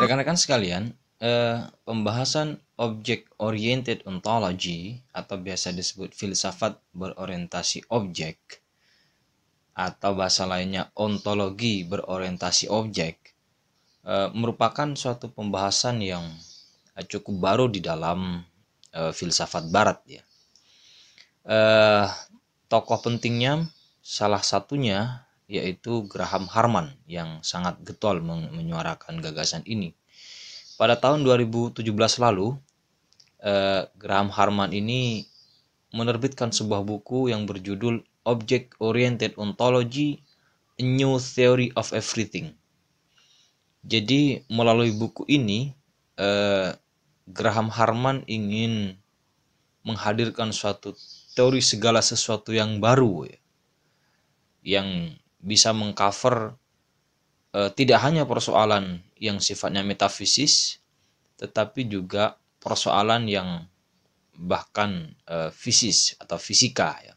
Rekan-rekan sekalian, pembahasan Object Oriented Ontology atau biasa disebut filsafat berorientasi objek atau bahasa lainnya ontologi berorientasi objek merupakan suatu pembahasan yang cukup baru di dalam filsafat barat ya. Tokoh pentingnya salah satunya yaitu Graham Harman yang sangat getol menyuarakan gagasan ini. Pada tahun 2017 lalu, Graham Harman ini menerbitkan sebuah buku yang berjudul Object Oriented Ontology: A New Theory of Everything. Jadi melalui buku ini, Graham Harman ingin menghadirkan suatu teori segala sesuatu yang baru ya, yang bisa mengcover tidak hanya persoalan yang sifatnya metafisis, tetapi juga persoalan yang bahkan fisis atau fisika ya.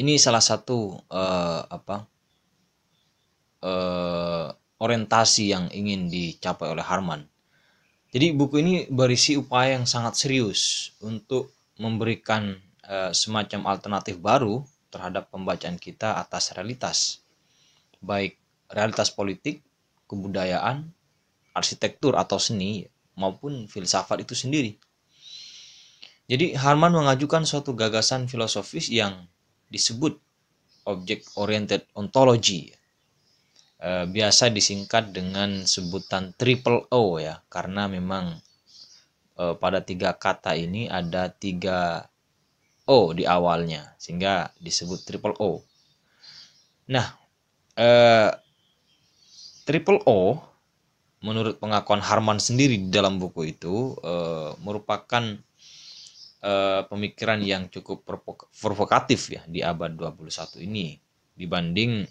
Ini salah satu orientasi yang ingin dicapai oleh Harman. Jadi buku ini berisi upaya yang sangat serius untuk memberikan semacam alternatif baru terhadap pembacaan kita atas realitas, baik realitas politik, kebudayaan, arsitektur atau seni, maupun filsafat itu sendiri. Jadi Harman mengajukan suatu gagasan filosofis yang disebut Object Oriented Ontology, biasa disingkat dengan sebutan triple O ya, karena memang pada tiga kata ini ada tiga O di awalnya, sehingga disebut triple O. Nah, triple O menurut pengakuan Harman sendiri di dalam buku itu merupakan pemikiran yang cukup provokatif ya di abad 21 ini dibanding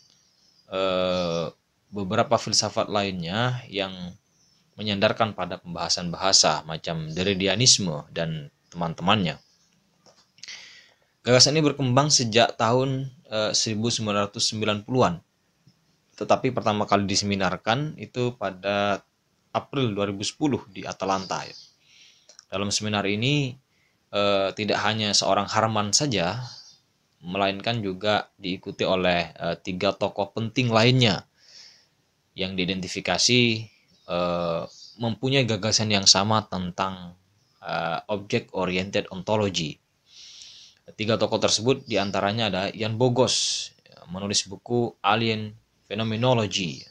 beberapa filsafat lainnya yang menyandarkan pada pembahasan bahasa macam Derridianisme dan teman-temannya. Gagasan ini berkembang sejak tahun 1990-an. Tetapi pertama kali diseminarkan itu pada April 2010 di Atlanta. Dalam seminar ini tidak hanya seorang Harman saja, melainkan juga diikuti oleh tiga tokoh penting lainnya yang diidentifikasi mempunyai gagasan yang sama tentang Object Oriented Ontology. Tiga tokoh tersebut diantaranya ada Ian Bogos, menulis buku Alien Phenomenology,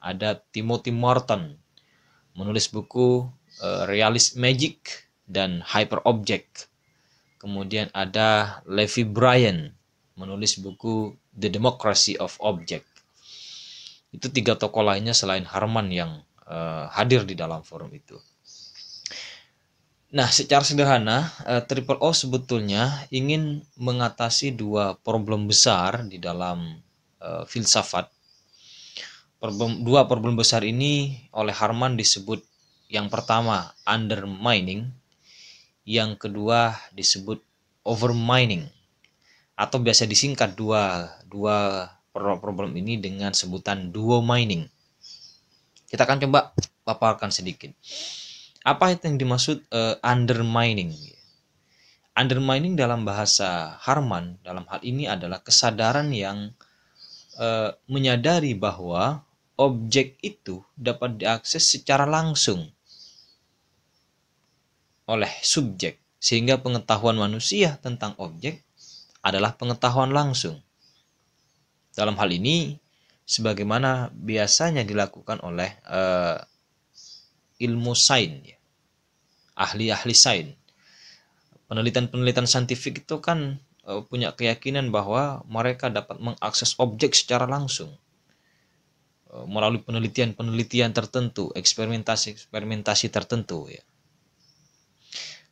ada Timothy Morton, menulis buku Realist Magic dan Hyper Object. Kemudian ada Levi Bryant, menulis buku The Democracy of Object. Itu tiga tokoh lainnya selain Harman yang hadir di dalam forum itu. Nah, secara sederhana, Triple O sebetulnya ingin mengatasi dua problem besar di dalam filsafat. Dua problem besar ini oleh Harman disebut yang pertama undermining, yang kedua disebut overmining, atau biasa disingkat dua problem ini dengan sebutan duomining. Kita akan coba paparkan sedikit. Apa yang dimaksud undermining? Undermining dalam bahasa Harman dalam hal ini adalah kesadaran yang menyadari bahwa objek itu dapat diakses secara langsung oleh subjek, sehingga pengetahuan manusia tentang objek adalah pengetahuan langsung. Dalam hal ini, sebagaimana biasanya dilakukan oleh ilmu sains, ya, ahli-ahli sains. Penelitian-penelitian saintifik itu kan punya keyakinan bahwa mereka dapat mengakses objek secara langsung melalui penelitian-penelitian tertentu, eksperimentasi-eksperimentasi tertentu ya.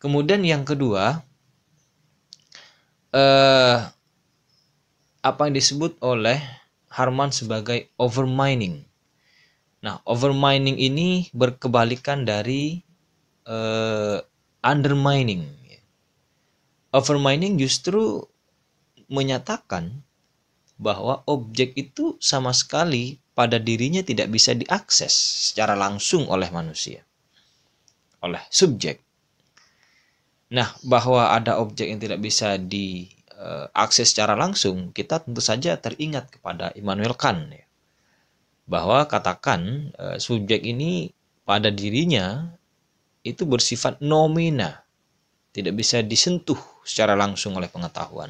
Kemudian yang kedua, apa yang disebut oleh Harman sebagai overmining. Nah, overmining ini berkebalikan dari undermining. Overmining justru menyatakan bahwa objek itu sama sekali pada dirinya tidak bisa diakses secara langsung oleh manusia, oleh subjek. Nah, bahwa ada objek yang tidak bisa diakses secara langsung, kita tentu saja teringat kepada Immanuel Kant, ya. Bahwa katakan subjek ini pada dirinya itu bersifat nomina, tidak bisa disentuh secara langsung oleh pengetahuan.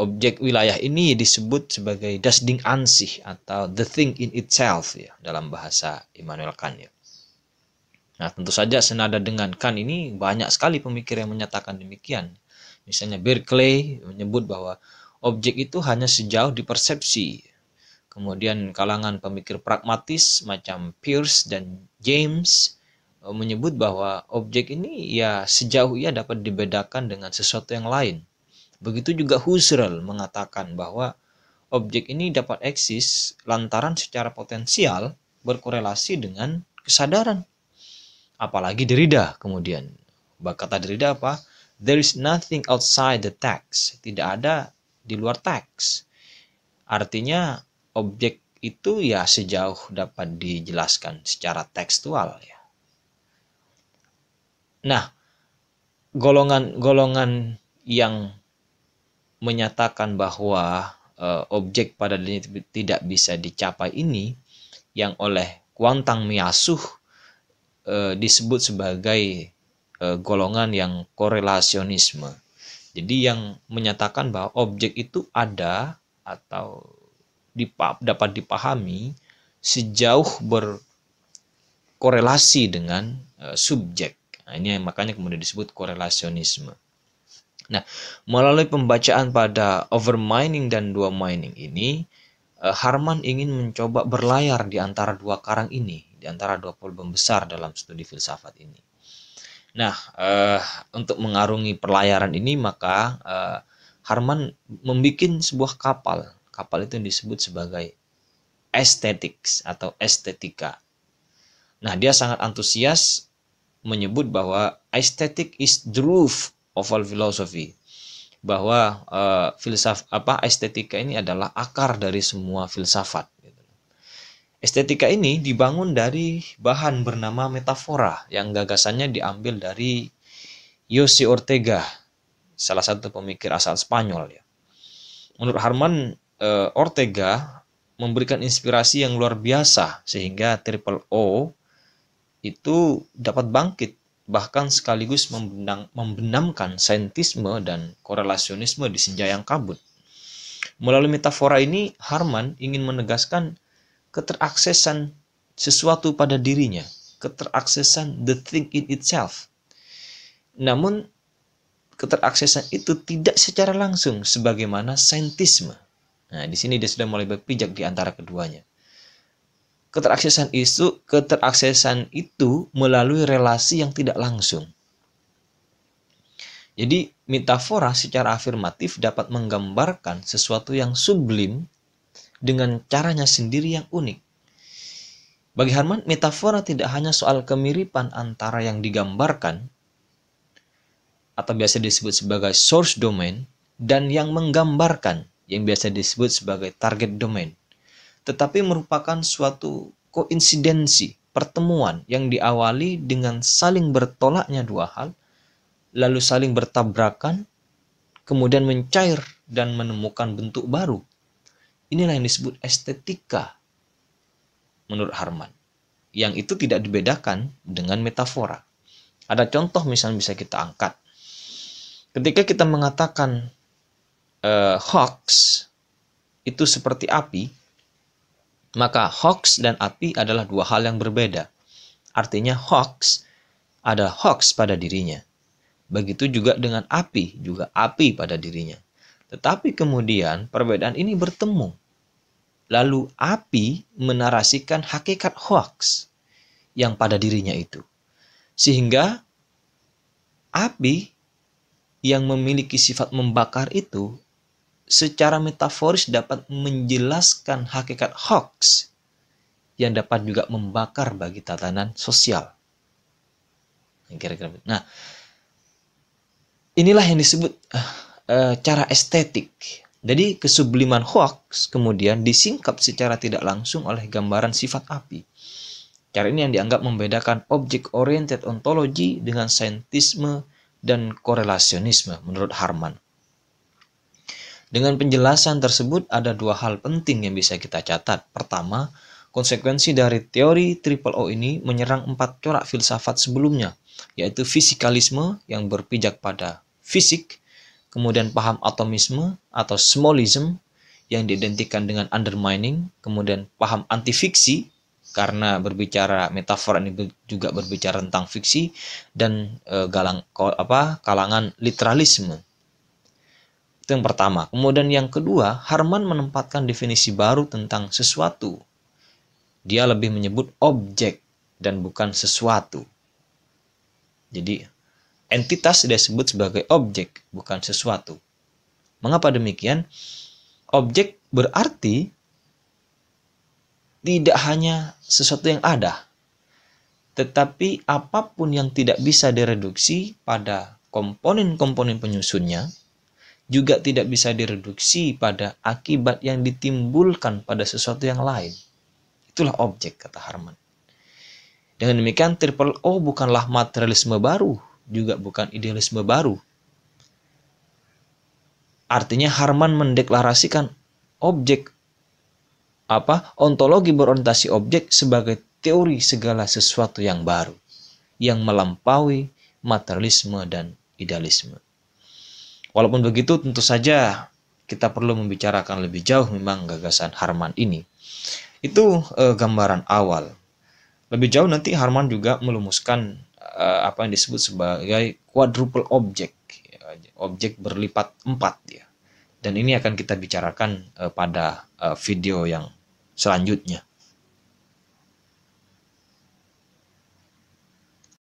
Objek wilayah ini disebut sebagai das ding an sich atau the thing in itself, ya, dalam bahasa Immanuel Kant, ya. Nah, tentu saja senada dengan Kant ini banyak sekali pemikir yang menyatakan demikian. Misalnya Berkeley menyebut bahwa objek itu hanya sejauh di persepsi. Kemudian kalangan pemikir pragmatis macam Pierce dan James menyebut bahwa objek ini ya sejauh ia dapat dibedakan dengan sesuatu yang lain. Begitu juga Husserl mengatakan bahwa objek ini dapat eksis lantaran secara potensial berkorelasi dengan kesadaran. Apalagi Derrida kemudian. Kata Derrida apa? There is nothing outside the text. Tidak ada di luar teks. Artinya objek itu ya sejauh dapat dijelaskan secara tekstual, ya. Nah, golongan-golongan yang menyatakan bahwa objek pada dirinya tidak bisa dicapai ini, yang oleh Quentin Meillassoux disebut sebagai golongan yang korelasionisme. Jadi yang menyatakan bahwa objek itu ada atau dapat dipahami sejauh berkorelasi dengan subjek. Nah, ini makanya kemudian disebut korelasionisme. Nah, melalui pembacaan pada Overmining dan Dua Mining ini, Harman ingin mencoba berlayar di antara dua karang ini, di antara dua problem besar dalam studi filsafat ini. Nah, untuk mengarungi perlayaran ini, maka Harman membuat sebuah kapal. Kapal itu disebut sebagai aesthetics atau estetika. Nah, dia sangat antusias menyebut bahwa aesthetic is the roof of all philosophy. Bahwa estetika ini adalah akar dari semua filsafat. Estetika ini dibangun dari bahan bernama metafora yang gagasannya diambil dari José Ortega, salah satu pemikir asal Spanyol, ya. Menurut Harman, Ortega memberikan inspirasi yang luar biasa sehingga Triple O itu dapat bangkit, bahkan sekaligus membenamkan saintisme dan korelasionisme di senja yang kabut. Melalui metafora ini, Harman ingin menegaskan keteraksesan sesuatu pada dirinya, keteraksesan the thing in itself. Namun, keteraksesan itu tidak secara langsung sebagaimana saintisme. Nah, di sini dia sudah mulai berpijak di antara keduanya. Keteraksesan itu melalui relasi yang tidak langsung. Jadi, metafora secara afirmatif dapat menggambarkan sesuatu yang sublim dengan caranya sendiri yang unik. Bagi Harman, metafora tidak hanya soal kemiripan antara yang digambarkan, atau biasa disebut sebagai source domain, dan yang menggambarkan, yang biasa disebut sebagai target domain, tetapi merupakan suatu koinsidensi, pertemuan yang diawali dengan saling bertolaknya dua hal, lalu saling bertabrakan, kemudian mencair dan menemukan bentuk baru. Inilah yang disebut estetika menurut Harman, yang itu tidak dibedakan dengan metafora. Ada contoh misalnya bisa kita angkat. Ketika kita mengatakan hoax itu seperti api, maka hoax dan api adalah dua hal yang berbeda. Artinya hoax ada hoax pada dirinya. Begitu juga dengan api, juga api pada dirinya. Tetapi kemudian perbedaan ini bertemu. Lalu api menarasikan hakikat hoax yang pada dirinya itu. Sehingga api yang memiliki sifat membakar itu secara metaforis dapat menjelaskan hakikat hoax yang dapat juga membakar bagi tatanan sosial. Kira-kira. Nah, inilah yang disebut cara estetik Jadi kesubliman hoax kemudian disingkap secara tidak langsung oleh gambaran sifat api. Cara ini yang dianggap membedakan Object Oriented Ontology dengan saintisme dan korelasionisme menurut Harman. Dengan penjelasan tersebut ada dua hal penting yang bisa kita catat. Pertama, konsekuensi dari teori triple O ini menyerang empat corak filsafat sebelumnya, yaitu fisikalisme yang berpijak pada fisik, kemudian paham atomisme atau smallism yang diidentikan dengan undermining, kemudian paham antifiksi karena berbicara metafor ini juga berbicara tentang fiksi, dan kalangan literalisme. Itu yang pertama. Kemudian yang kedua, Harman menempatkan definisi baru tentang sesuatu. Dia lebih menyebut objek dan bukan sesuatu. Jadi entitas dia sebut sebagai objek, bukan sesuatu. Mengapa demikian? Objek berarti tidak hanya sesuatu yang ada, tetapi apapun yang tidak bisa direduksi pada komponen-komponen penyusunnya, juga tidak bisa direduksi pada akibat yang ditimbulkan pada sesuatu yang lain. Itulah objek, kata Harman. Dengan demikian, triple O bukanlah materialisme baru, juga bukan idealisme baru. Artinya Harman mendeklarasikan ontologi berorientasi objek sebagai teori segala sesuatu yang baru, yang melampaui materialisme dan idealisme. Walaupun begitu, tentu saja kita perlu membicarakan lebih jauh memang gagasan Harman ini. Itu gambaran awal. Lebih jauh nanti Harman juga melumuskan apa yang disebut sebagai quadruple object, objek berlipat empat ya. Dan ini akan kita bicarakan pada video yang selanjutnya.